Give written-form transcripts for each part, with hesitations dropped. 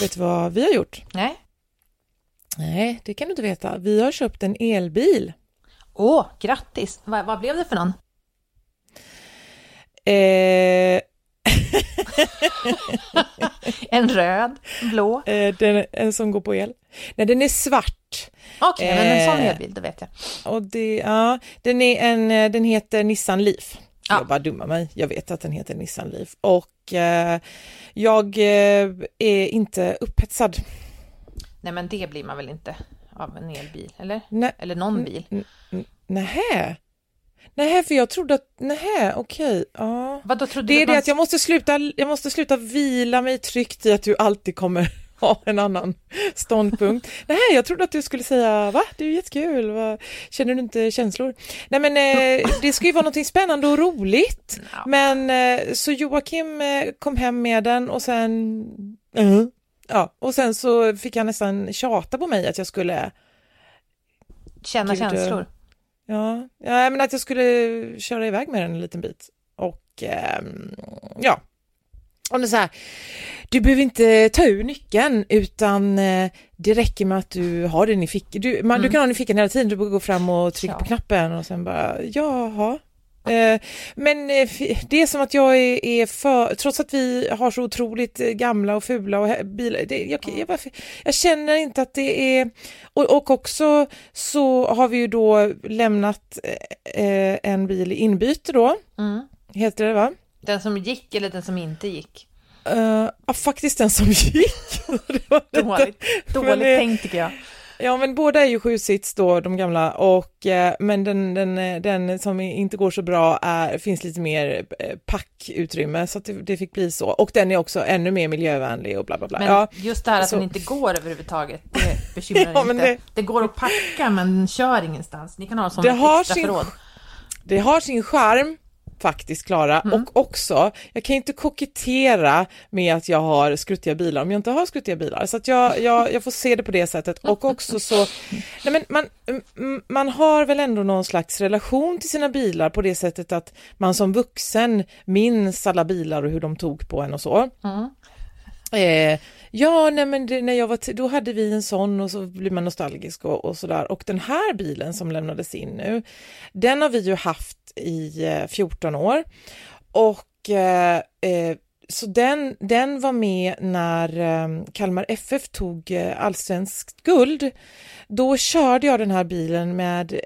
Vet du vad vi har gjort? Nej. Nej, det kan du inte veta. Vi har köpt en elbil. Åh, grattis. Vad blev det för någon? En röd, blå. En som går på el. Nej, den är svart. Okej, men en sån elbil, det vet jag. Och den heter Nissan Leaf. Jag bara dummar mig. Jag vet att den heter Nissan Leaf. Och jag är inte upphetsad. Nej, men det blir man väl inte av en elbil, eller? Nej. Eller någon bil. Nej, för jag trodde att... Nej, okej. Ja. Vadå, trodde det är det att jag måste sluta vila mig tryggt i att du alltid kommer ha en annan ståndpunkt. Nej, jag trodde att du skulle säga, va? Det är ju jättekul. Va? Känner du inte känslor? Nej, men det ska ju vara något spännande och roligt. No. Men så Joakim kom hem med den och sen... Ja, och sen så fick han nästan tjata på mig att jag skulle... Känna känslor. Ja, men att jag skulle köra iväg med den en liten bit. Och ja. Och det är så här, du behöver inte ta ur nyckeln utan det räcker med att du har den i fickan. Du kan ha den i fickan hela tiden, du behöver gå fram och trycka på knappen och sen bara, jaha. Men det är som att jag är för, trots att vi har så otroligt gamla och fula och bilar, jag känner inte att det är, och också så har vi ju då lämnat en bil i inbyte då, heter det, va? Den som gick eller den som inte gick? Faktiskt den som gick. Det var lite, dåligt tänkt tycker jag. Ja, men båda är ju 7-sits då, de gamla. Och, men den som inte går så bra finns lite mer packutrymme. Så att det fick bli så. Och den är också ännu mer miljövänlig och bla bla bla. Men just det här att den inte går överhuvudtaget, det bekymrar inte. Det går att packa, men den kör ingenstans. Ni kan ha som extra förråd. Det har sin charm. Faktiskt, Klara. Mm. Och också, jag kan inte kokettera med att jag har skruttiga bilar om jag inte har skruttiga bilar. Så att jag får se det på det sättet. Och också så... Nej, men man har väl ändå någon slags relation till sina bilar på det sättet att man som vuxen minns alla bilar och hur de tog på en och så. Mm. När jag var då hade vi en sån och så blir man nostalgisk och sådär. Och den här bilen som lämnades in nu, den har vi ju haft i 14 år. Och så den var med när Kalmar FF tog allsvenskt guld. Då körde jag den här bilen med,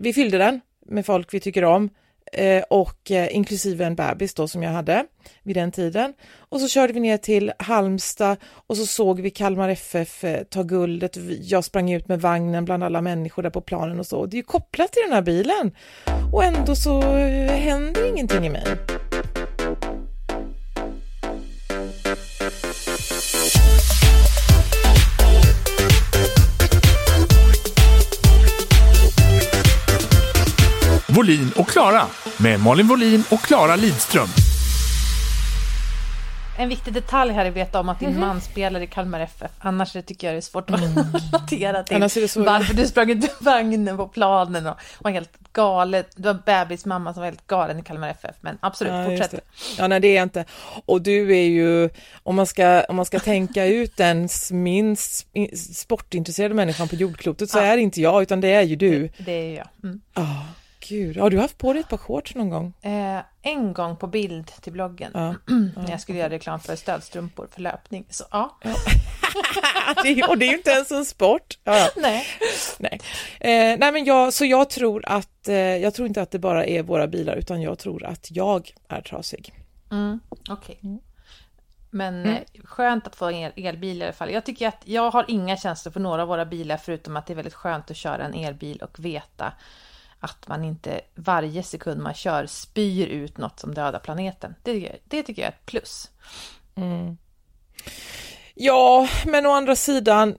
vi fyllde den med folk vi tycker om. Och inklusive en bebis då som jag hade vid den tiden. Och så körde vi ner till Halmstad och så såg vi Kalmar FF ta guldet. Jag sprang ut med vagnen bland alla människor där på planen och så. Och det är ju kopplat till den här bilen. Och ändå så händer ingenting i mig. Wollin och Clara med Malin Wollin och Clara Lidström. En viktig detalj här är att veta om att din man spelar i Kalmar FF. Annars tycker jag det är svårt att relatera till varför du sprang ut vagnen på planen och var helt galet. Du har bebismamma som var helt galen i Kalmar FF. Men absolut, fortsätt. Det. Ja, nej, det är jag inte. Och du är ju, om man ska tänka ut ens minst sportintresserade människan på jordklotet så är inte jag, utan det är ju du. Det är jag. Mm. Oh. Gud, har du haft på dig ett par shorts någon gång? En gång på bild till bloggen. Ja. När jag skulle göra reklam för stödstrumpor för löpning. Så ja. Och det är ju inte ens en sport. Ja. Nej. Nej men jag tror att jag tror inte att det bara är våra bilar, utan jag tror att jag är trasig. Mm, okej. Okay. Men skönt att få en elbil i alla fall. Jag tycker att jag har inga känslor för några av våra bilar, förutom att det är väldigt skönt att köra en elbil och veta att man inte varje sekund man kör spyr ut något som dödar planeten. Det tycker jag är ett plus. Mm. Ja, men å andra sidan,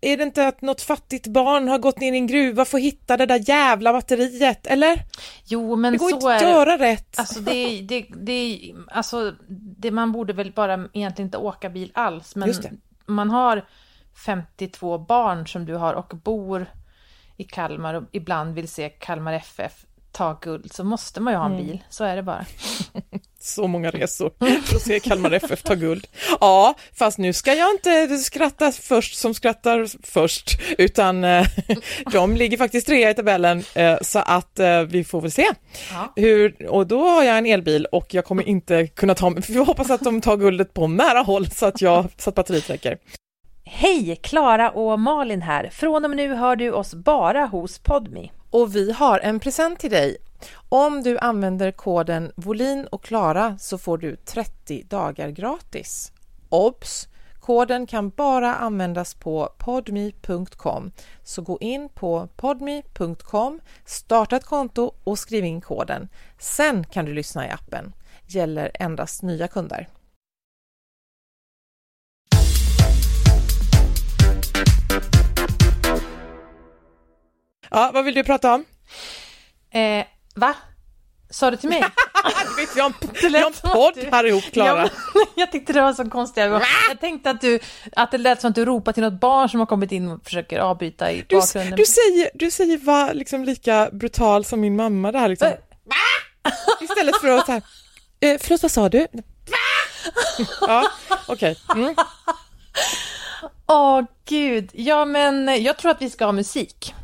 är det inte att något fattigt barn har gått ner i en gruva för att hitta det där jävla batteriet, eller? Jo, men det går så inte att göra rätt. Alltså det man borde väl bara egentligen inte åka bil alls. Men man har 52 barn som du har och bor i Kalmar och ibland vill se Kalmar FF ta guld, så måste man ju ha en bil. Så är det bara. Så många resor för att se Kalmar FF ta guld. Ja, fast nu ska jag inte skratta först som skrattar först, utan de ligger faktiskt 3 i tabellen, så att vi får väl se. Ja. Och då har jag en elbil och jag kommer inte kunna ta, för jag hoppas att de tar guldet på nära håll så att batteriet räcker. Hej, Clara och Malin här. Från och med nu hör du oss bara hos Podmi. Och vi har en present till dig. Om du använder koden Wollin och Clara så får du 30 dagar gratis. Obs! Koden kan bara användas på podmi.com. Så gå in på podmi.com, starta ett konto och skriv in koden. Sen kan du lyssna i appen. Gäller endast nya kunder. Ja, vad vill du prata om? Va? Sa du till mig? Vi har en podd här ihop, Clara. Jag tyckte det var så konstigt. Jag tänkte att det lät som att du ropade till något barn som har kommit in och försöker avbryta i bakgrunden. Du säger va, liksom lika brutal som min mamma där liksom. Va? Istället för att så här, förlåt, vad sa du? Va? Ja, okej. Okay. Åh, gud. Ja, men jag tror att vi ska ha musik.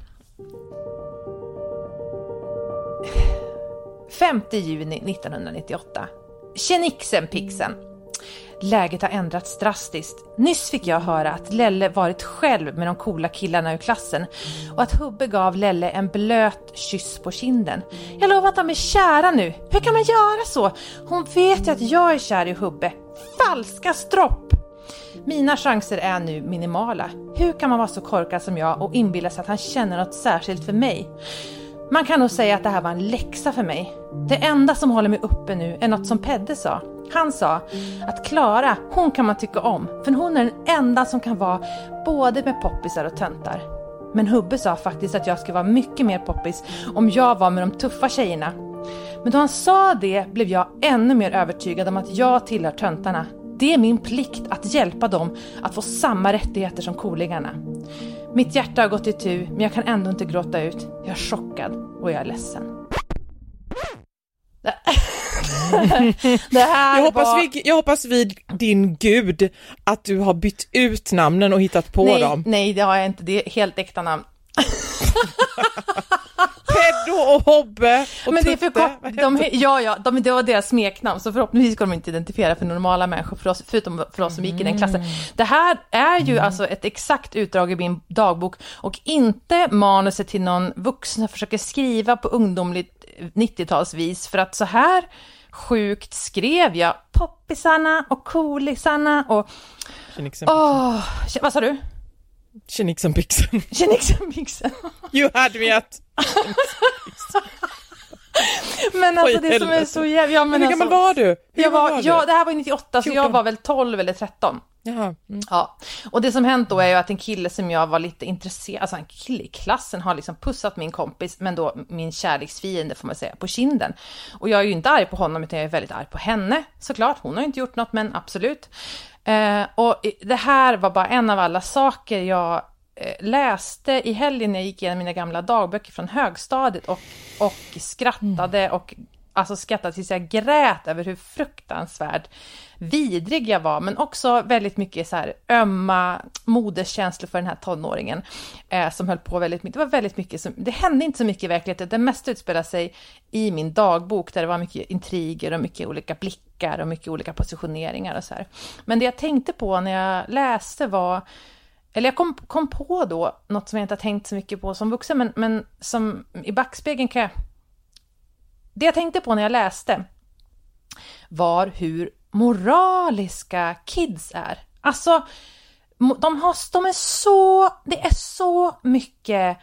5 juni 1998. Tjenixen Pixen. Läget har ändrats drastiskt. Nyss fick jag höra att Lelle varit själv med de coola killarna ur klassen och att Hubbe gav Lelle en blöt kyss på kinden. Jag lovar att de är kära nu. Hur kan man göra så? Hon vet ju att jag är kär i Hubbe. Falska stropp! Mina chanser är nu minimala. Hur kan man vara så korkad som jag och inbilla sig att han känner något särskilt för mig? Man kan nog säga att det här var en läxa för mig. Det enda som håller mig uppe nu är något som Pedde sa. Han sa att Clara, hon kan man tycka om. För hon är den enda som kan vara både med poppisar och töntar. Men Hubbe sa faktiskt att jag skulle vara mycket mer poppis om jag var med de tuffa tjejerna. Men då han sa det blev jag ännu mer övertygad om att jag tillhör töntarna. Det är min plikt att hjälpa dem att få samma rättigheter som coolingarna. Mitt hjärta har gått i tu, men jag kan ändå inte gråta ut. Jag är chockad och jag är ledsen. Det här jag hoppas vid din gud att du har bytt ut namnen och hittat på dem. Nej, det har jag inte. Det är helt äkta namn. Peddo och Hobbe och men det är för kort, det var deras smeknamn, så förhoppningsvis kommer de inte identifiera för normala människor, för oss, förutom för oss som gick i den klassen. Det här är ju alltså ett exakt utdrag i min dagbok och inte manuset till någon vuxen som försöker skriva på ungdomligt 90-talsvis, för att så här sjukt skrev jag poppisarna och coolisarna och vad sa du? Tjenixen Pixen. You had me at. Men alltså det som är så jävligt. Ja, men hur gammal var du? Det här var 98, 14. Så jag var väl 12 eller 13. Jaha. Mm. Ja. Och det som hänt då är ju att en kille som jag var lite intresserad, alltså en kille i klassen har liksom pussat min kompis, men då min kärleksfiende får man säga, på kinden. Och jag är ju inte arg på honom, utan jag är väldigt arg på henne. Såklart, hon har inte gjort något, men absolut. Och det här var bara en av alla saker jag läste i helgen när jag gick igenom mina gamla dagböcker från högstadiet och skrattade och alltså skrattat tills jag grät över hur fruktansvärt vidrig jag var. Men också väldigt mycket så här ömma moderskänslor för den här tonåringen som höll på väldigt mycket. Det var väldigt mycket som, det hände inte så mycket i verkligheten. Det mesta utspelade sig i min dagbok där det var mycket intriger och mycket olika blickar och mycket olika positioneringar och så här. Men det jag tänkte på när jag läste var, eller jag kom på då något som jag inte har tänkt så mycket på som vuxen, men som i backspegeln kan jag... Det jag tänkte på när jag läste var hur moraliska kids är. Alltså, de är så... Det är så mycket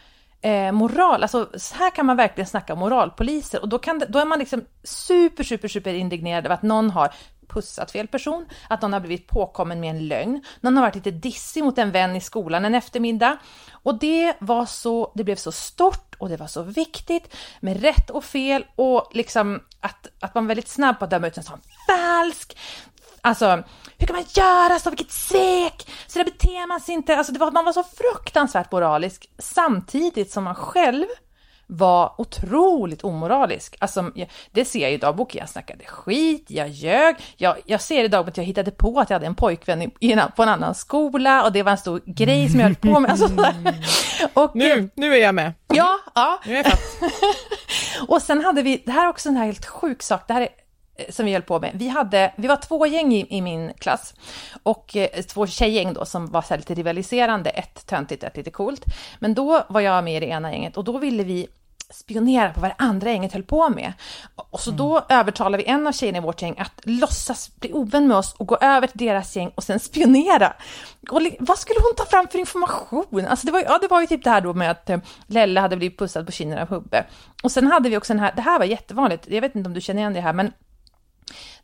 moral. Alltså, så här kan man verkligen snacka om moralpoliser. Och då är man liksom super indignerad över att någon har pussat fel person, att någon har blivit påkommen med en lögn, någon har varit lite dissig mot en vän i skolan en eftermiddag, och det blev så stort och det var så viktigt med rätt och fel, och liksom att man väldigt snabbt på att döma ut en sån falsk, alltså hur kan man göra så, vilket svek, så där beter man sig inte, alltså man var så fruktansvärt moralisk samtidigt som man själv var otroligt omoralisk. Alltså, det ser jag i dagboken. Jag snackade skit, jag ljög. Jag ser i dagboken att jag hittade på att jag hade en pojkvän på en annan skola, och det var en stor grej som jag höll på med. Alltså, och, nu är jag med. Ja. Nu är jag fatt. Och sen hade vi, det här är också en helt sjuk sak, det här är som vi höll på med. Vi var två gäng i min klass, och två tjejgäng då som var så lite rivaliserande, ett töntigt, ett lite coolt. Men då var jag med i det ena gänget, och då ville vi spionera på vad det andra gänget höll på med. Och så då övertalade vi en av tjejerna i vårt gäng att låtsas bli ovän med oss och gå över till deras gäng och sen spionera. Och vad skulle hon ta fram för information? Alltså det var ju typ det här då med att Lelle hade blivit pussad på kinderna av Hubbe. Och sen hade vi också den här, det här var jättevanligt, jag vet inte om du känner igen det här, men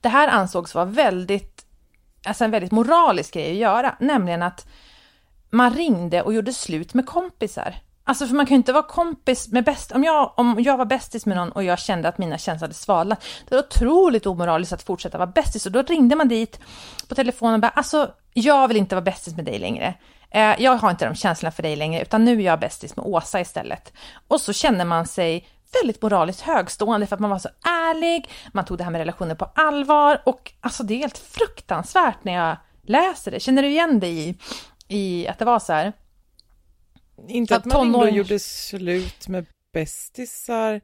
det här ansågs vara väldigt, alltså en väldigt moralisk grej att göra, nämligen att man ringde och gjorde slut med kompisar. Alltså, för man kan ju inte vara kompis med bäst... Om jag var bästis med någon och jag kände att mina känslor hade svalnat, det var otroligt omoraliskt att fortsätta vara bästis. Och då ringde man dit på telefonen och bara, alltså, jag vill inte vara bästis med dig längre. Jag har inte de känslorna för dig längre, utan nu är jag bästis med Åsa istället. Och så känner man sig väldigt moraliskt högstående för att man var så ärlig. Man tog det här med relationer på allvar. Och alltså, det är helt fruktansvärt när jag läser det. Känner du igen det i att det var så här? Inte att man ändå gjorde slut med bästisar,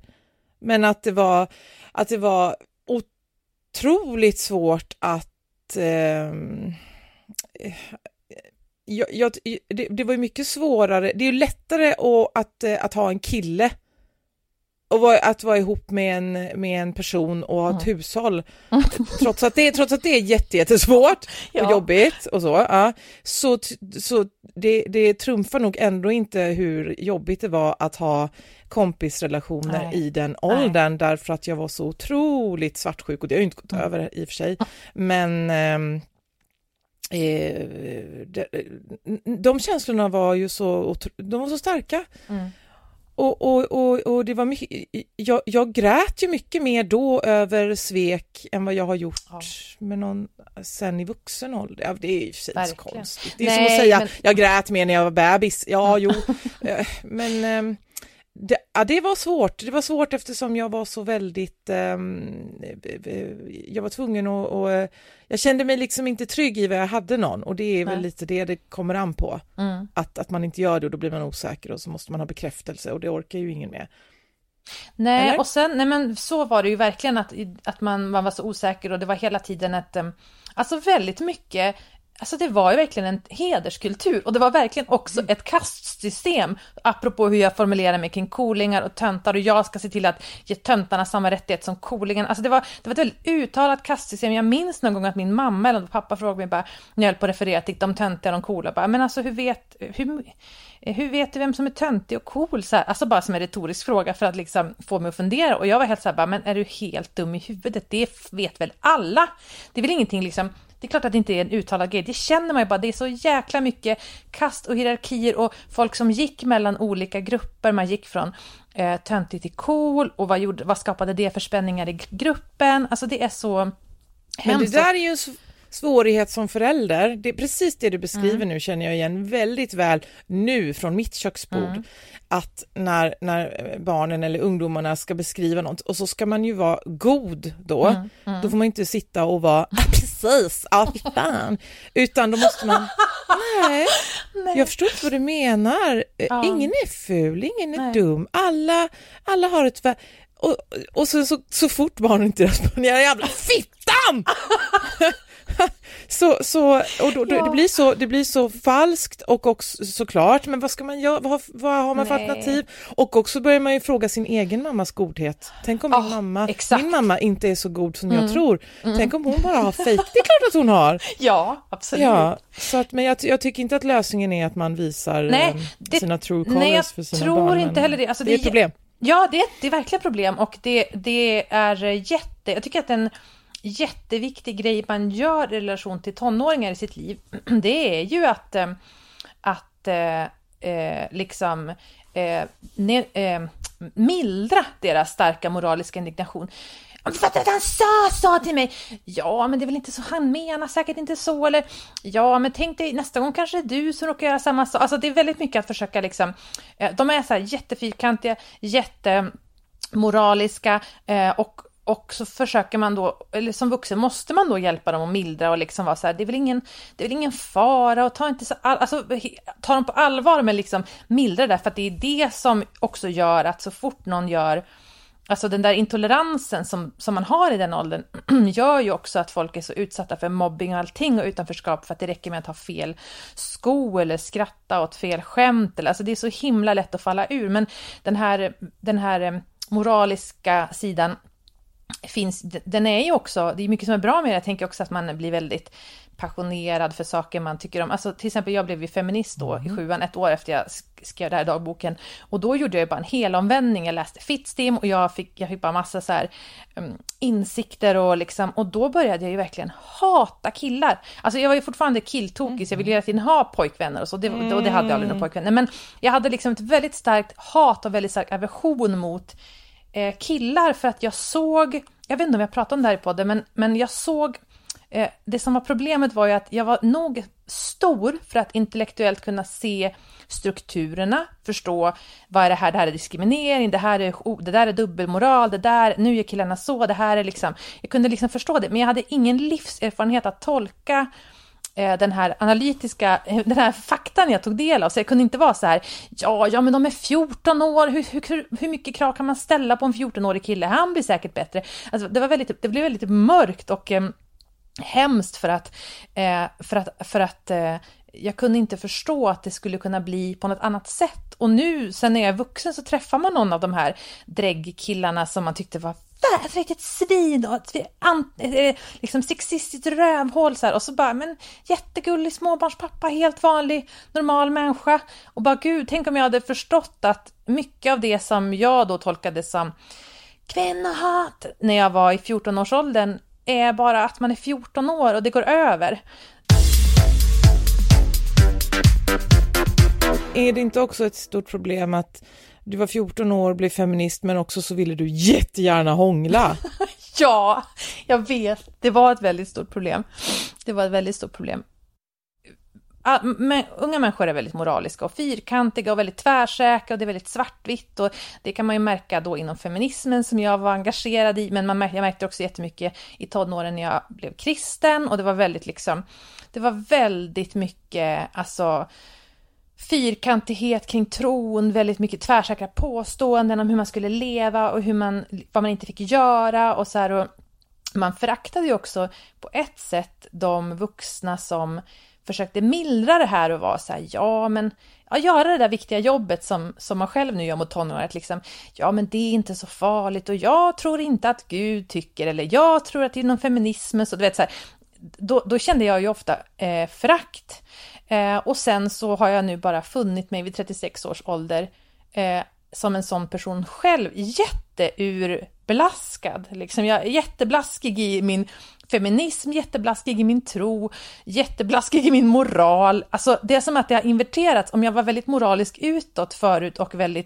men att det var otroligt svårt att det var ju mycket svårare. Det är ju lättare att ha en kille och att vara ihop med en person och ha ett hushåll. Trots att det är jättesvårt och jobbigt och så. Ja. Så det trumfar nog ändå inte hur jobbigt det var att ha kompisrelationer i den åldern. Nej. Därför att jag var så otroligt svartsjuk, och det har ju inte gått över i och för sig. Men de känslorna var ju så, de var så starka. Mm. Och det var mycket, jag grät ju mycket mer då över svek än vad jag har gjort med någon sen i vuxen ålder. Ja, det är ju så konstigt. Det är som att säga jag grät mer när jag var bebis. Ja, jo. Men det var svårt. Det var svårt eftersom jag var så väldigt... jag var tvungen att... Och jag kände mig liksom inte trygg i vad jag hade någon. Och det är väl lite det kommer an på. Mm. Att man inte gör det, och då blir man osäker. Och så måste man ha bekräftelse. Och det orkar ju ingen med. Nej, eller? Och sen... Nej, men så var det ju verkligen att man var så osäker. Och det var hela tiden ett... Alltså väldigt mycket... Alltså det var ju verkligen en hederskultur, och det var verkligen också ett kastsystem, apropå hur jag formulerar mig kring coolingar och töntar, och jag ska se till att ge töntarna samma rättighet som coolingen. Alltså det var ett väldigt uttalat kastsystem. Jag minns någon gång att min mamma eller pappa frågade mig bara, när jag höll på att referera till de töntiga och de coola, bara, men alltså hur vet du vem som är töntig och cool? Så här, alltså bara som en retorisk fråga för att liksom få mig att fundera. Och jag var helt så här, bara, men är du helt dum i huvudet? Det vet väl alla? Det är väl ingenting liksom... Det är klart att det inte är en uttalad grej. Det känner man ju bara. Det är så jäkla mycket kast och hierarkier och folk som gick mellan olika grupper. Man gick från töntig till cool, och vad skapade det för spänningar i gruppen? Alltså det är så hemskt. Men det där är ju en svårighet som förälder, det är precis det du beskriver nu, känner jag igen väldigt väl nu från mitt köksbord. Att när barnen eller ungdomarna ska beskriva något, och så ska man ju vara god då. Då får man inte sitta och vara precis, fan. Utan då måste man nej, jag förstår inte vad du menar. Ingen är ful, ingen är dum. Alla har ett och så fort barnen inte responerar, jävla fittan. Det blir så, falskt och också, såklart, men vad ska man göra, vad har man för alternativ? Och också börjar man ju fråga sin egen mammas godhet. Tänk om min mamma inte är så god som jag tror. Tänk om hon bara har fejk. Det är klart att hon har. Ja, absolut. Ja, så att, men jag tycker inte att lösningen är att man visar sina true colors för sina barn. Nej, jag tror inte heller det. Alltså, det är ett problem. Ja, det är verkligen problem, och det är jag tycker att en jätteviktig grej man gör i relation till tonåringar i sitt liv, det är ju att mildra deras starka moraliska indignation. Om du fattar att han sa till mig. Ja, men det är väl inte så han menar, säkert inte så. Eller ja, men tänk dig, nästa gång kanske det är du som råkar göra samma sak. Alltså det är väldigt mycket att försöka liksom. De är så här jättefyrkantiga, jättemoraliska, och så försöker man då, eller som vuxen måste man då hjälpa dem att mildra och liksom vara så här, det är väl ingen fara, och ta inte så alltså ta dem på allvar, men liksom mildra det, för att det är det som också gör att så fort någon gör, alltså den där intoleransen som man har i den åldern gör ju också att folk är så utsatta för mobbing och allting och utanförskap, för att det räcker med att ha fel sko eller skratta åt fel skämt, eller alltså det är så himla lätt att falla ur. Men den här moraliska sidan finns, den är ju också, det är mycket som är bra med det. Jag tänker också att man blir väldigt passionerad för saker man tycker om. Alltså till exempel, jag blev ju feminist då i 7:an, ett år efter jag skrev den här dagboken, och då gjorde jag bara en hel omvändning. Jag läste Fittstim och jag fick bara massa så här insikter och liksom, och då började jag ju verkligen hata killar. Alltså jag var ju fortfarande killtokig, så jag ville hela tiden ha pojkvänner och så, och det hade jag aldrig några pojkvänner, men jag hade liksom ett väldigt starkt hat och väldigt stark aversion mot killar, för att jag vet inte om jag pratade om det här i podden, men jag såg, det som var problemet var ju att jag var nog stor för att intellektuellt kunna se strukturerna, förstå vad är det här är diskriminering, det där är dubbelmoral, det där, nu är killarna så, det här är liksom, jag kunde liksom förstå det, men jag hade ingen livserfarenhet att tolka den här analytiska, den här faktan jag tog del av, så jag kunde inte vara så här, ja men de är 14 år, hur mycket krav kan man ställa på en 14-årig kille, han blir säkert bättre. Alltså det blev väldigt mörkt och hemskt, för att jag kunde inte förstå att det skulle kunna bli på något annat sätt. Och nu, sen när jag är vuxen, så träffar man någon av de här dräggkillarna som man tyckte var riktigt svin och liksom sexistiskt rövhål så här, och så bara, men jättegullig småbarnspappa, helt vanlig, normal människa, och bara gud, tänk om jag hade förstått att mycket av det som jag då tolkade som kvinnohat när jag var i 14-årsåldern är bara att man är 14 år och det går över. Är det inte också ett stort problem att du var 14 år, blev feminist, men också så ville du jättegärna hångla? Ja, jag vet. Det var ett väldigt stort problem. Men unga människor är väldigt moraliska och fyrkantiga och väldigt tvärsäkra, och det är väldigt svartvitt, och det kan man ju märka då inom feminismen som jag var engagerad i, men jag märkte också jättemycket i tonåren när jag blev kristen, och det var väldigt liksom, det var väldigt mycket, alltså fyrkantighet kring tron, väldigt mycket tvärsäkra påståenden om hur man skulle leva och vad man inte fick göra och så här, och man föraktade ju också på ett sätt de vuxna som försökte mildra det här och vara så här, göra det där viktiga jobbet som man själv nu gör mot tonåringar, att liksom, ja men det är inte så farligt, och jag tror inte att Gud tycker, eller jag tror att inom feminismen, så du vet så här, då kände jag ju ofta förakt. Och sen så har jag nu bara funnit mig vid 36 års ålder som en sån person själv, jätteurbelaskad. Liksom, jag är jätteblaskig i min feminism, jätteblaskig i min tro, jätteblaskig i min moral. Alltså det är som att det har inverterats. Om jag var väldigt moralisk utåt förut och väldigt...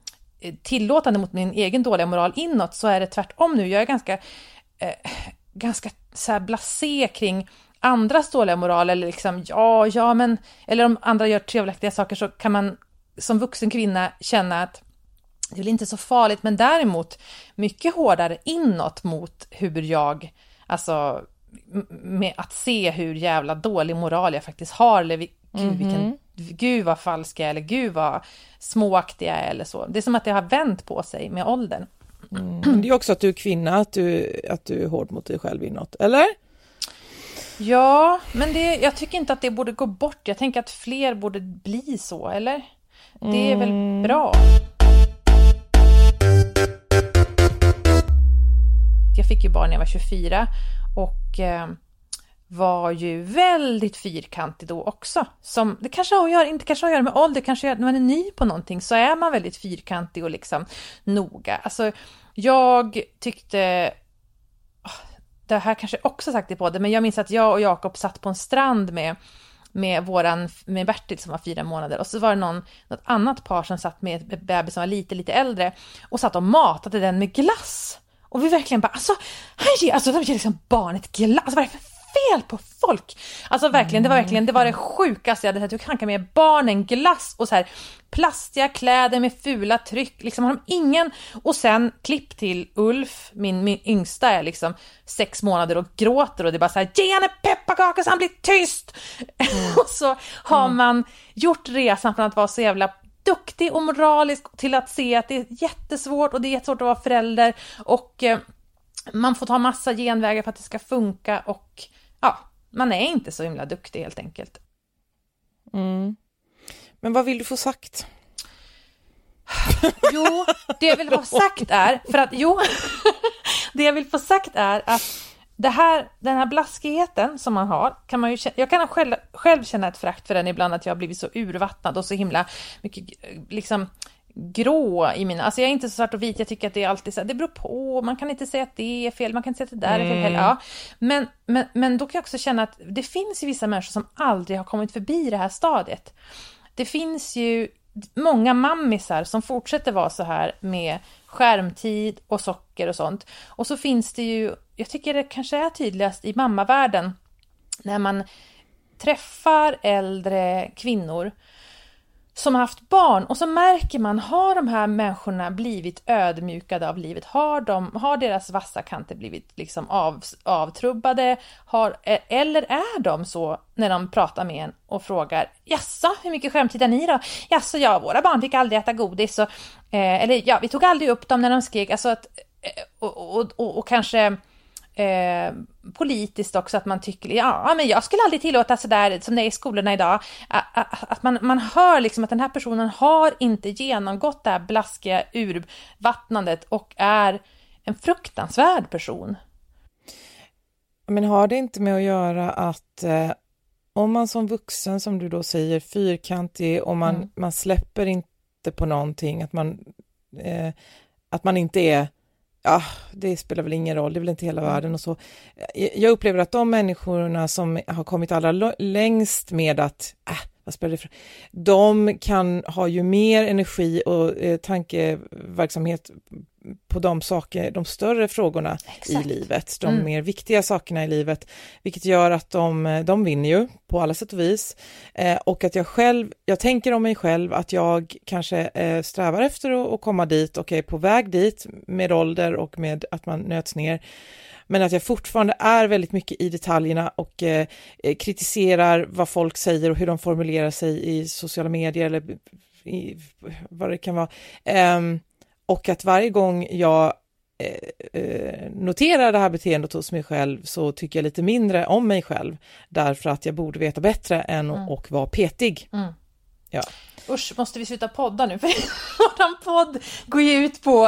Tillåtande mot min egen dåliga moral inåt, så är det tvärtom nu. Jag är ganska så här blasé kring andras dåliga moral, eller liksom men eller om andra gör trevliga saker så kan man som vuxen kvinna känna att det är väl inte så farligt, men däremot mycket hårdare inåt mot hur jag, alltså med att se hur jävla dålig moral jag faktiskt har, eller gud vad falska eller gud vad småaktiga eller så. Det är som att det har vänt på sig med åldern. Mm. Det är också att du är kvinna, att du är hård mot dig själv inåt, eller? Ja, men jag tycker inte att det borde gå bort. Jag tänker att fler borde bli så, eller? Det är väl bra. Jag fick ju barn när jag var 24 och var ju väldigt fyrkantig då också. Som, det kanske har att göra, inte kanske har att göra med ålder, kanske gör, när man är ny på någonting så är man väldigt fyrkantig och liksom noga. Alltså, jag tyckte... Det här kanske också sagt i podden, men jag minns att jag och Jakob satt på en strand med Bertil som var 4 månader. Och så var det något annat par som satt med ett bebis som var lite äldre och satt och matade den med glass. Och vi verkligen bara, de ger liksom barnet glass. Alltså, vad är det för fel på folk? Alltså verkligen, det var det sjukaste jag hade sett. Hur kan med barnen glass och så här plastiga kläder med fula tryck, liksom har de ingen. Och sen klipp till Ulf, min yngsta är liksom 6 månader och gråter och det är bara så här, ge henne pepparkaka så han blir tyst. Och så har man gjort resan från att vara så jävla duktig och moralisk till att se att det är jättesvårt, och det är jättesvårt att vara förälder och man får ta massa genvägar för att det ska funka, och ja, man är inte så himla duktig helt enkelt. Men vad vill du få sagt? Det jag vill få sagt är att den här blaskigheten som man har, kan man ju känna, jag kan själv känna ett frakt för den ibland, att jag har blivit så urvattnad och så himla mycket liksom grå i mina, alltså jag är inte så svart och vit, jag tycker att det är alltid så här, det beror på, man kan inte säga att det är fel, man kan inte säga att det där är fel, ja. Men då kan jag också känna att det finns ju vissa människor som aldrig har kommit förbi det här stadiet. Det finns ju många mammisar som fortsätter vara så här med skärmtid och socker och sånt, och så finns det ju, jag tycker det kanske är tydligast i mammavärlden när man träffar äldre kvinnor som har haft barn, och så märker man, har de här människorna blivit ödmjukade av livet? Har deras vassa kanter blivit liksom avtrubbade? Eller är de så när de pratar med en och frågar, jasså, hur mycket skärmtid är ni då? Jasså, ja, våra barn fick aldrig äta godis. Och, eller ja, vi tog aldrig upp dem när de skrek. Alltså att, och kanske... politiskt också, att man tycker men jag skulle aldrig tillåta sådär som det är i skolorna idag, att man hör liksom att den här personen har inte genomgått det här blaskiga urvattnandet och är en fruktansvärd person. Men har det inte med att göra att om man som vuxen, som du då säger, fyrkantig och man släpper inte på någonting, att man inte är, ja, det spelar väl ingen roll, det är väl inte hela världen och så. Jag upplever att de människorna som har kommit allra längst med att, vad spelar det för? De kan ha ju mer energi och tankeverksamhet på de saker, de större frågorna i livet, de mer viktiga sakerna i livet, vilket gör att de vinner ju på alla sätt och vis, och att jag tänker om mig själv att jag kanske strävar efter att komma dit och är på väg dit med ålder och med att man nöts ner, men att jag fortfarande är väldigt mycket i detaljerna och kritiserar vad folk säger och hur de formulerar sig i sociala medier eller i, vad det kan vara. Och att varje gång jag noterar det här beteendet hos mig själv så tycker jag lite mindre om mig själv. Därför att jag borde veta bättre än och vara petig. Mm. Ja. Usch, måste vi sluta podda nu? För vår podd går ju ut på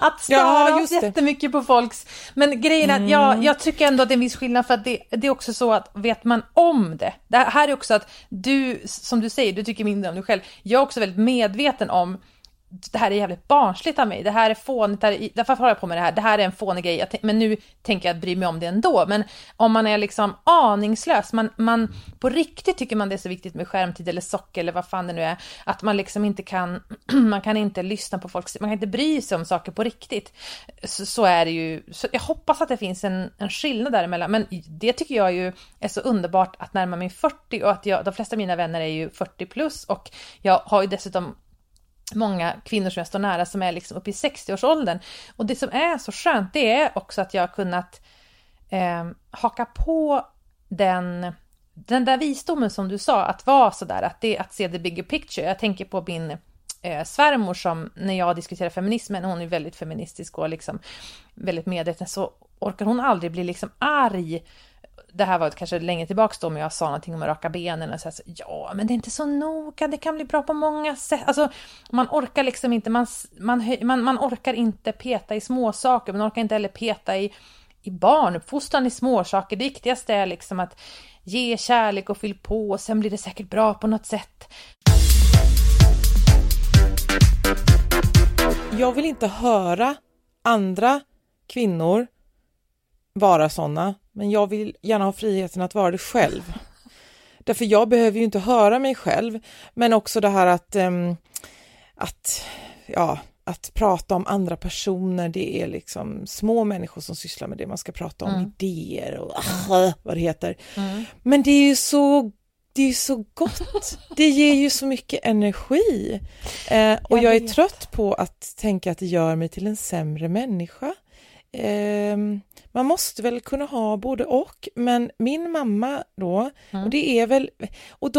att störa oss jättemycket på folks. Men grejen är att jag tycker ändå att det är en viss skillnad, för att det är också så att vet man om det. Det här är också att du, som du säger, du tycker mindre om dig själv. Jag är också väldigt medveten om det här är jävligt barnsligt av mig. Det här är fånigt. Därför håller jag på med det här. Det här är en fånig grej. Men nu tänker jag att bry mig om det ändå. Men om man är liksom aningslös. Man på riktigt tycker man det är så viktigt med skärmtid eller socker eller vad fan det nu är. Att man liksom inte kan... man kan inte lyssna på folk. Man kan inte bry sig om saker på riktigt. Så är det ju... Så jag hoppas att det finns en skillnad däremellan. Men det tycker jag ju är så underbart att närma mig 40. Och att de flesta av mina vänner är ju 40 plus. Och jag har ju dessutom... många kvinnor som jag står nära som är liksom uppe i 60-årsåldern. Och det som är så skönt, det är också att jag har kunnat haka på den där visdomen som du sa, att vara sådär, att se the bigger picture. Jag tänker på min svärmor som, när jag diskuterar feminismen, hon är väldigt feministisk och liksom väldigt medveten, så orkar hon aldrig bli liksom arg. Det här var kanske länge tillbaka då, men jag sa någonting om att raka benen och så ja, men det är inte så noga, det kan bli bra på många sätt. Alltså, man orkar liksom inte, man orkar inte peta i små saker, man orkar inte heller peta i barnuppfostran i små saker. Det viktigaste är liksom att ge kärlek och fyll på, och sen blir det säkert bra på något sätt. Jag vill inte höra andra kvinnor vara såna, men jag vill gärna ha friheten att vara det själv. Därför jag behöver ju inte höra mig själv, men också det här att prata om andra personer, det är liksom små människor som sysslar med det, man ska prata om idéer och vad det heter. Men det är ju så gott. Det ger ju så mycket energi. Och jag är trött på att tänka att det gör mig till en sämre människa. Man måste väl kunna ha både och, men min mamma då, och det är väl, och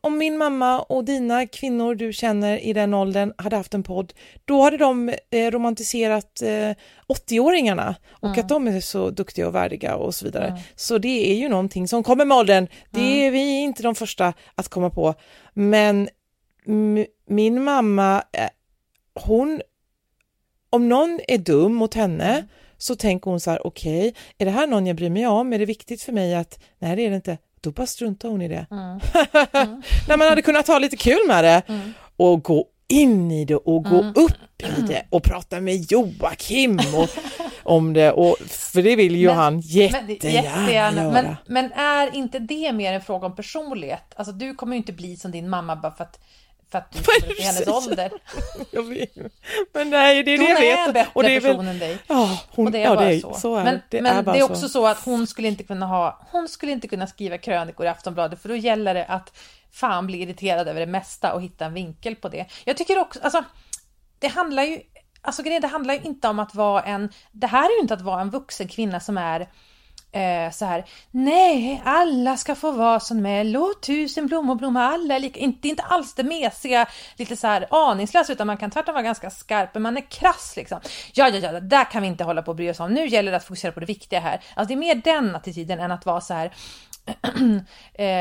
om min mamma och dina kvinnor du känner i den åldern hade haft en podd, då hade de romantiserat 80-åringarna och att de är så duktiga och värdiga och så vidare, så det är ju någonting som kommer med åldern, det är vi inte de första att komma på, men min mamma, hon, om någon är dum mot henne så tänker hon så här, okej, är det här någon jag bryr mig om? Är det viktigt för mig att, nej det är det inte, då bara struntar hon i det. När man hade kunnat ha lite kul med det och gå in i det och gå upp i det och prata med Joakim och om det, och för det vill ju han jättegärna göra. Men är inte det mer en fråga om personlighet? Alltså du kommer ju inte bli som din mamma bara för att du är i hennes ålder. Men nej, det är det jag vet. Hon är och det är väl... än dig. Ja, hon, och det är ja, bara det är, så. Är, men det, men är bara det är också så att hon skulle inte kunna skriva krönikor i Aftonbladet, för då gäller det att fan bli irriterad över det mesta och hitta en vinkel på det. Jag tycker också, alltså det handlar ju inte om att vara det här är ju inte att vara en vuxen kvinna som är så här, nej, alla ska få vara som är, låt tusen blommor blomma, alla är lika, inte alls det mesiga, lite så här aningslös, utan man kan tvärtom vara ganska skarp, men man är krass liksom, ja, där kan vi inte hålla på och bry oss om, nu gäller det att fokusera på det viktiga här, alltså det är mer den attityden än att vara så här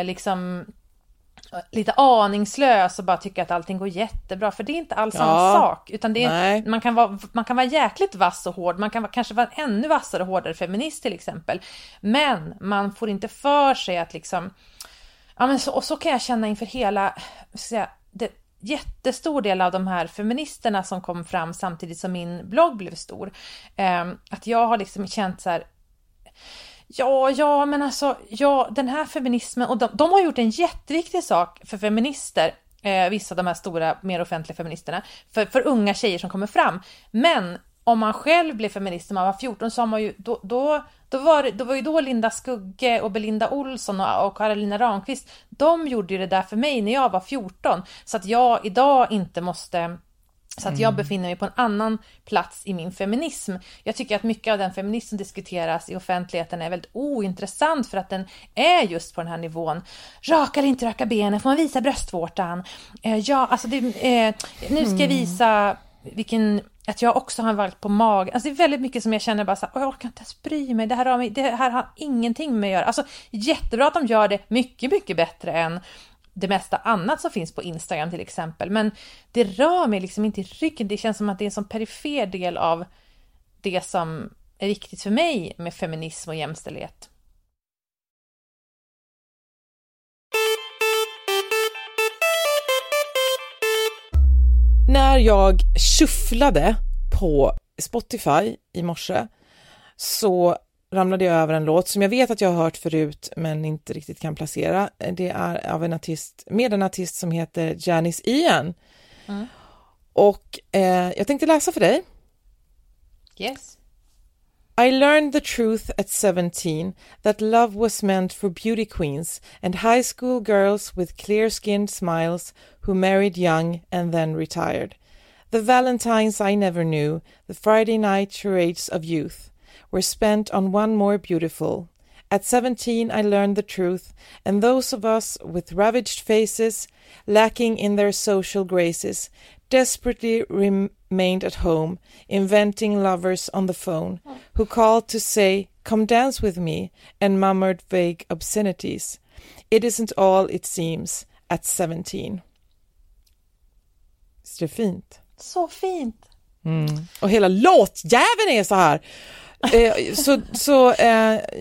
liksom lite aningslös och bara tycka att allting går jättebra, för det är inte alls samma sak, utan det är, man kan vara jäkligt vass och hård, man kan kanske vara ännu vassare och hårdare feminist till exempel, men man får inte för sig att liksom, ja men så kan jag känna inför hela, så jag, det jättestor del av de här feministerna som kom fram samtidigt som min blogg blev stor, att jag har liksom känt så här, Ja, men alltså, den här feminismen, och de har gjort en jätteviktig sak för feminister vissa av de här stora, mer offentliga feministerna, för unga tjejer som kommer fram. Men om man själv blev feminist när man var 14, så har man ju, då var Linda Skugge och Belinda Olsson och Karolina Ramqvist, de gjorde ju det där för mig när jag var 14, så att jag idag inte måste, så att jag befinner mig på en annan plats i min feminism. Jag tycker att mycket av den feminism som diskuteras i offentligheten är väldigt ointressant, för att den är just på den här nivån. Raka eller inte raka benen? Får man visa bröstvårtan? Ja, alltså det, nu ska jag visa vilken... Att jag också har en valk på magen. Alltså det är väldigt mycket som jag känner bara så här, jag orkar inte ens bry mig. Det här har ingenting med att göra. Alltså jättebra att de gör det mycket, mycket bättre än det mesta annat som finns på Instagram till exempel. Men det rör mig liksom inte i ryggen. Det känns som att det är en sån perifer del av det som är viktigt för mig med feminism och jämställdhet. När jag shufflade på Spotify i morse så ramlade jag över en låt som jag vet att jag har hört förut men inte riktigt kan placera. Det är av en artist, med en artist som heter Janis Ian. Mm. Och jag tänkte läsa för dig. Yes. I learned the truth at 17 that love was meant for beauty queens and high school girls with clear-skinned smiles who married young and then retired. The Valentines I never knew, the Friday night charades of youth, were spent on one more beautiful. At 17 I learned the truth, and those of us with ravaged faces, lacking in their social graces, desperately remained at home, inventing lovers on the phone, who called to say, come dance with me, and murmured vague obscenities. It isn't all it seems at 17. Så det är fint. Så fint. Mm. Och hela låtjäveln är så här.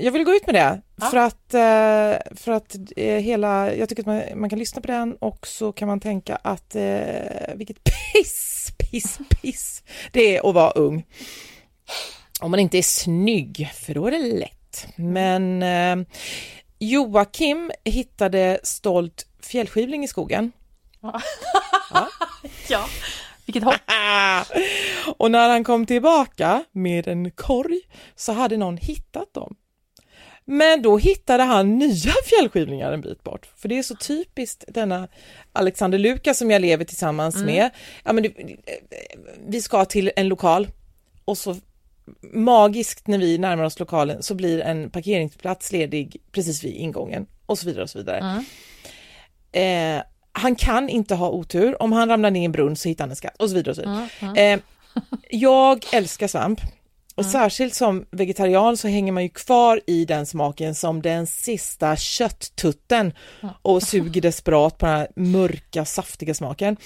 Jag vill gå ut med det. Ja. För att hela, jag tycker att man kan lyssna på den och så kan man tänka att vilket piss det är att vara ung. Om man inte är snygg, för då är det lätt. Men Joakim hittade stolt fjällskivling i skogen. Ja. Ja. Vilket hopp. Och när han kom tillbaka med en korg så hade någon hittat dem. Men då hittade han nya fjällskivlingar en bit bort. För det är så typiskt denna Alexander Luka som jag lever tillsammans med. Ja, men vi ska till en lokal och så magiskt när vi närmar oss lokalen så blir en parkeringsplats ledig precis vid ingången och så vidare och så vidare. Mm. Han kan inte ha otur. Om han ramlar ner i en brunn så hittar han en skatt och så vidare. Och så vidare. Mm. Jag älskar svamp. Och särskilt som vegetarian så hänger man ju kvar i den smaken som den sista kötttutten och suger desperat på den här mörka, saftiga smaken.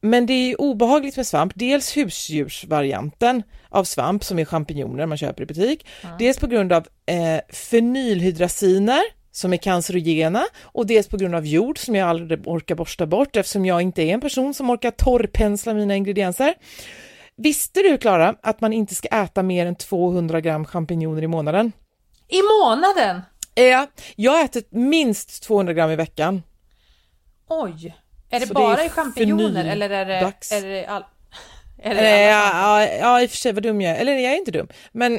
Men det är obehagligt med svamp. Dels husdjursvarianten av svamp som är champinjoner man köper i butik. Mm. Dels på grund av fenylhydraziner som är cancerogena och dels på grund av jord som jag aldrig orkar borsta bort eftersom jag inte är en person som orkar torrpensla mina ingredienser. Visste du, Clara, att man inte ska äta mer än 200 gram champinjoner i månaden? I månaden? Jag äter minst 200 gram i veckan. Oj, är det så bara i champinjoner eller är det allt? Ja, i och för sig vad dum jag är. Eller jag är inte dum. Men,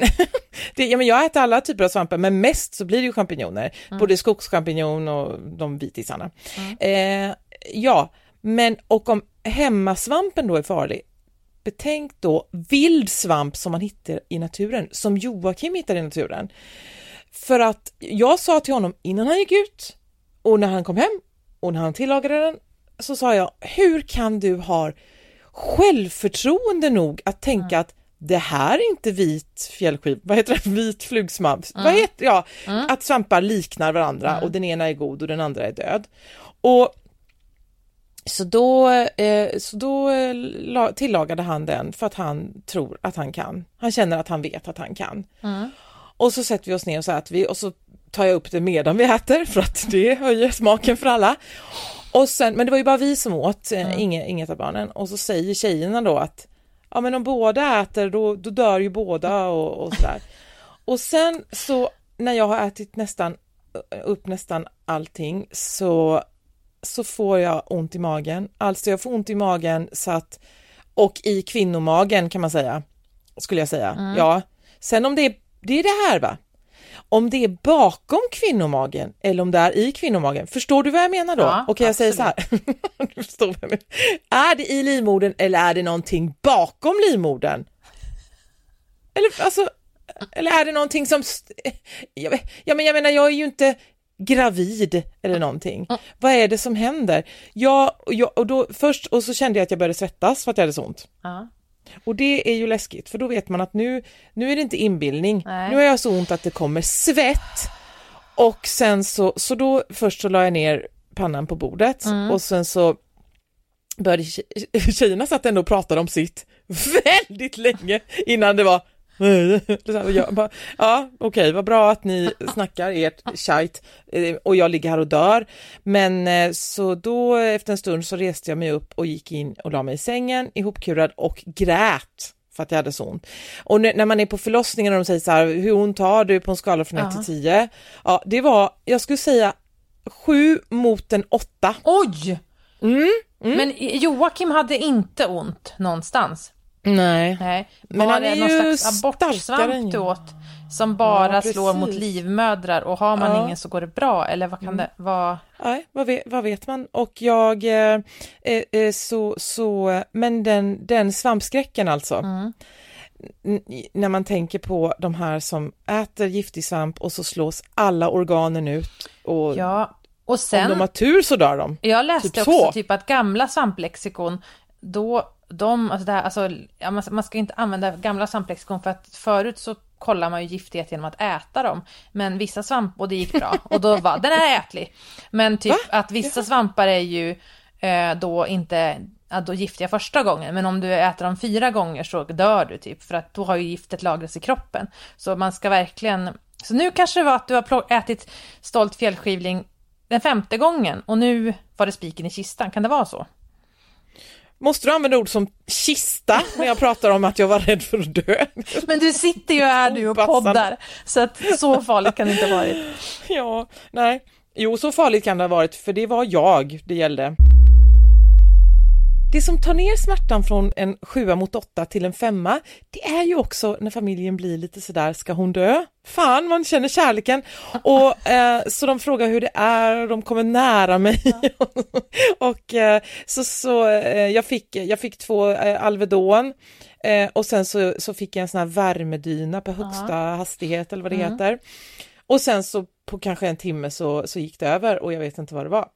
men jag äter alla typer av svampar. Men mest så blir det ju champinjoner. Både skogschampinjon och de vitisarna. Och om hemmasvampen då är farlig. Betänk då vild svamp som man hittar i naturen. Som Joakim hittar i naturen. För att jag sa till honom innan han gick ut. Och när han kom hem. Och när han tillagade den. Så sa jag, hur kan du ha självförtroende nog att tänka att det här är inte vit fjällskiv, vad heter det? Vit flugsvamp. Vad heter ja? Att svampar liknar varandra och den ena är god och den andra är död. Och så då tillagade han den för att han tror att han kan. Han känner att han vet att han kan. Och så sätter vi oss ner och så äter vi och så tar jag upp det medan vi äter för att det höjer smaken för alla. Och sen, men det var ju bara vi som åt, inget av barnen. Och så säger tjejerna då att ja, men om båda äter då dör ju båda och sådär. Och sen så när jag har ätit nästan allting så så får jag ont i magen. Alltså jag får ont i magen så att, och i kvinnomagen kan man säga, skulle jag säga. Mm. Ja. Sen om det är det här, va? Om det är bakom kvinnomagen eller om det är i kvinnomagen. Förstår du vad jag menar då? Ja, okej, jag säger så här. Du förstår vad jag menar. Är det i livmodern eller är det någonting bakom livmodern? Eller, alltså, eller är det någonting som... Ja, men jag menar, jag är ju inte gravid eller någonting. Mm. Vad är det som händer? Och så kände jag att jag började svettas för att jag hade så ont. Ja. Och det är ju läskigt, för då vet man att nu är det inte inbildning. Nej. Nu har jag så ont att det kommer svett. Och sen så då först så la jag ner pannan på bordet. Mm. Och sen så började tjejerna satt ändå och pratade om sitt väldigt länge innan det var... Bara, ja, okej, vad bra att ni snackar ert tjajt och jag ligger här och dör. Men så då efter en stund så reste jag mig upp och gick in och la mig i sängen ihopkurad och grät för att jag hade så ont. Och när man är på förlossningen och de säger så här, hur ont har du på en skala från 1 till 10? Ja, det var, jag skulle säga 7 mot en 8. Oj! Mm, mm. Men Joakim hade inte ont någonstans. Nej. Men han är någon slags abortsvamp du åt som bara slår mot livmödrar, och har man ingen så går det bra, eller vad kan det vara? Nej, vad vet man? Och jag men den svampskräcken alltså. Mm. När man tänker på de här som äter giftig svamp och så slås alla organen ut och och sen om de har tur så dör de. Jag läste typ att gamla svamplexikon då man ska inte använda gamla svamplexikon, för att förut så kollar man ju giftighet genom att äta dem, men vissa svamp, och det gick bra och då var den är ätlig, men typ att vissa svampar är ju då inte då giftiga första gången, men om du äter dem 4 gånger så dör du typ, för att då har ju giftet lagrats i kroppen. Så man ska verkligen, så nu kanske det var att du har ätit stolt fjällskivling den 5:e gången och nu var det spiken i kistan, kan det vara så? Måste du använda ord som kista när jag pratar om att jag var rädd för att dö? Men du sitter ju här nu och poddar, så att så farligt kan det inte ha varit. Ja, nej. Jo, så farligt kan det ha varit, för det var jag det gällde. Det som tar ner smärtan från en 7 mot 8 till en 5, det är ju också när familjen blir lite sådär, ska hon dö? Fan, man känner kärleken. Och så de frågar hur det är och de kommer nära mig. Och jag fick 2 Alvedon och sen så fick jag en sån här värmedyna på högsta hastighet eller vad det heter. Och sen så på kanske en timme så gick det över och jag vet inte vad det var.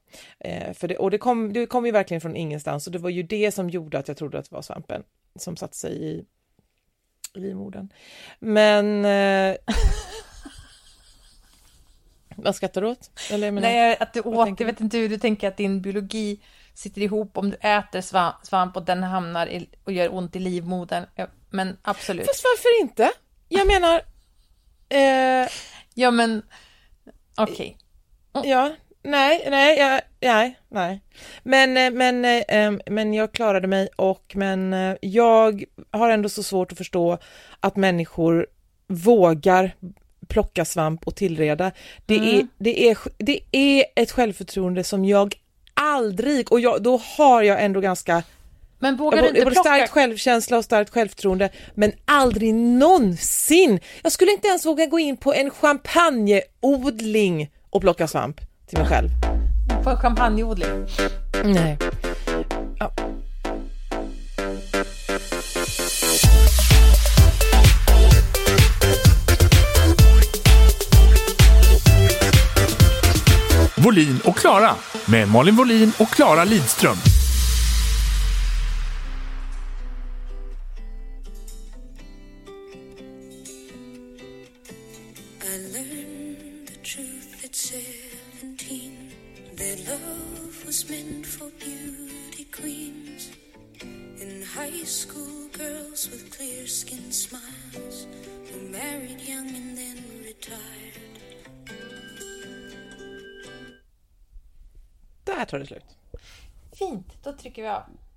Det kom ju verkligen från ingenstans, och det var ju det som gjorde att jag trodde att det var svampen som satt sig i livmodern. Men... Vad skrattar du åt? Nej, att jag vet inte hur du tänker att din biologi sitter ihop om du äter svamp och den hamnar och gör ont i livmodern. Men absolut. Fast varför inte? Jag menar... Ja, men... Okej. Okay. Ja, nej. Men jag klarade mig, men jag har ändå så svårt att förstå att människor vågar plocka svamp och tillreda. Det är ett självförtroende som jag aldrig, och då har jag ändå ganska... Men vågar du inte plocka? Starkt självkänsla och starkt självförtroende, men aldrig någonsin. Jag skulle inte ens våga gå in på en champagneodling och plocka svamp till mig själv. På en champagneodling? Nej. Ja. Wollin och Clara, med Malin Wollin och Clara Lidström. Där tar det slut. Fint, då trycker vi av.